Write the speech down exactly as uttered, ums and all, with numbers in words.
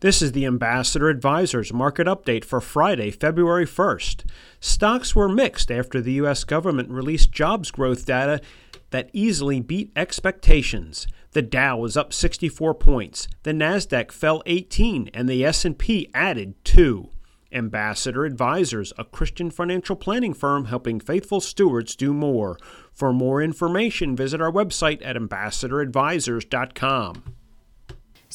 This is the Ambassador Advisors market update for Friday, February first. Stocks were mixed after the U S government released jobs growth data that easily beat expectations. The Dow was up sixty-four points, the NASDAQ fell eighteen, and the S and P added two. Ambassador Advisors, a Christian financial planning firm helping faithful stewards do more. For more information, visit our website at ambassador advisors dot com.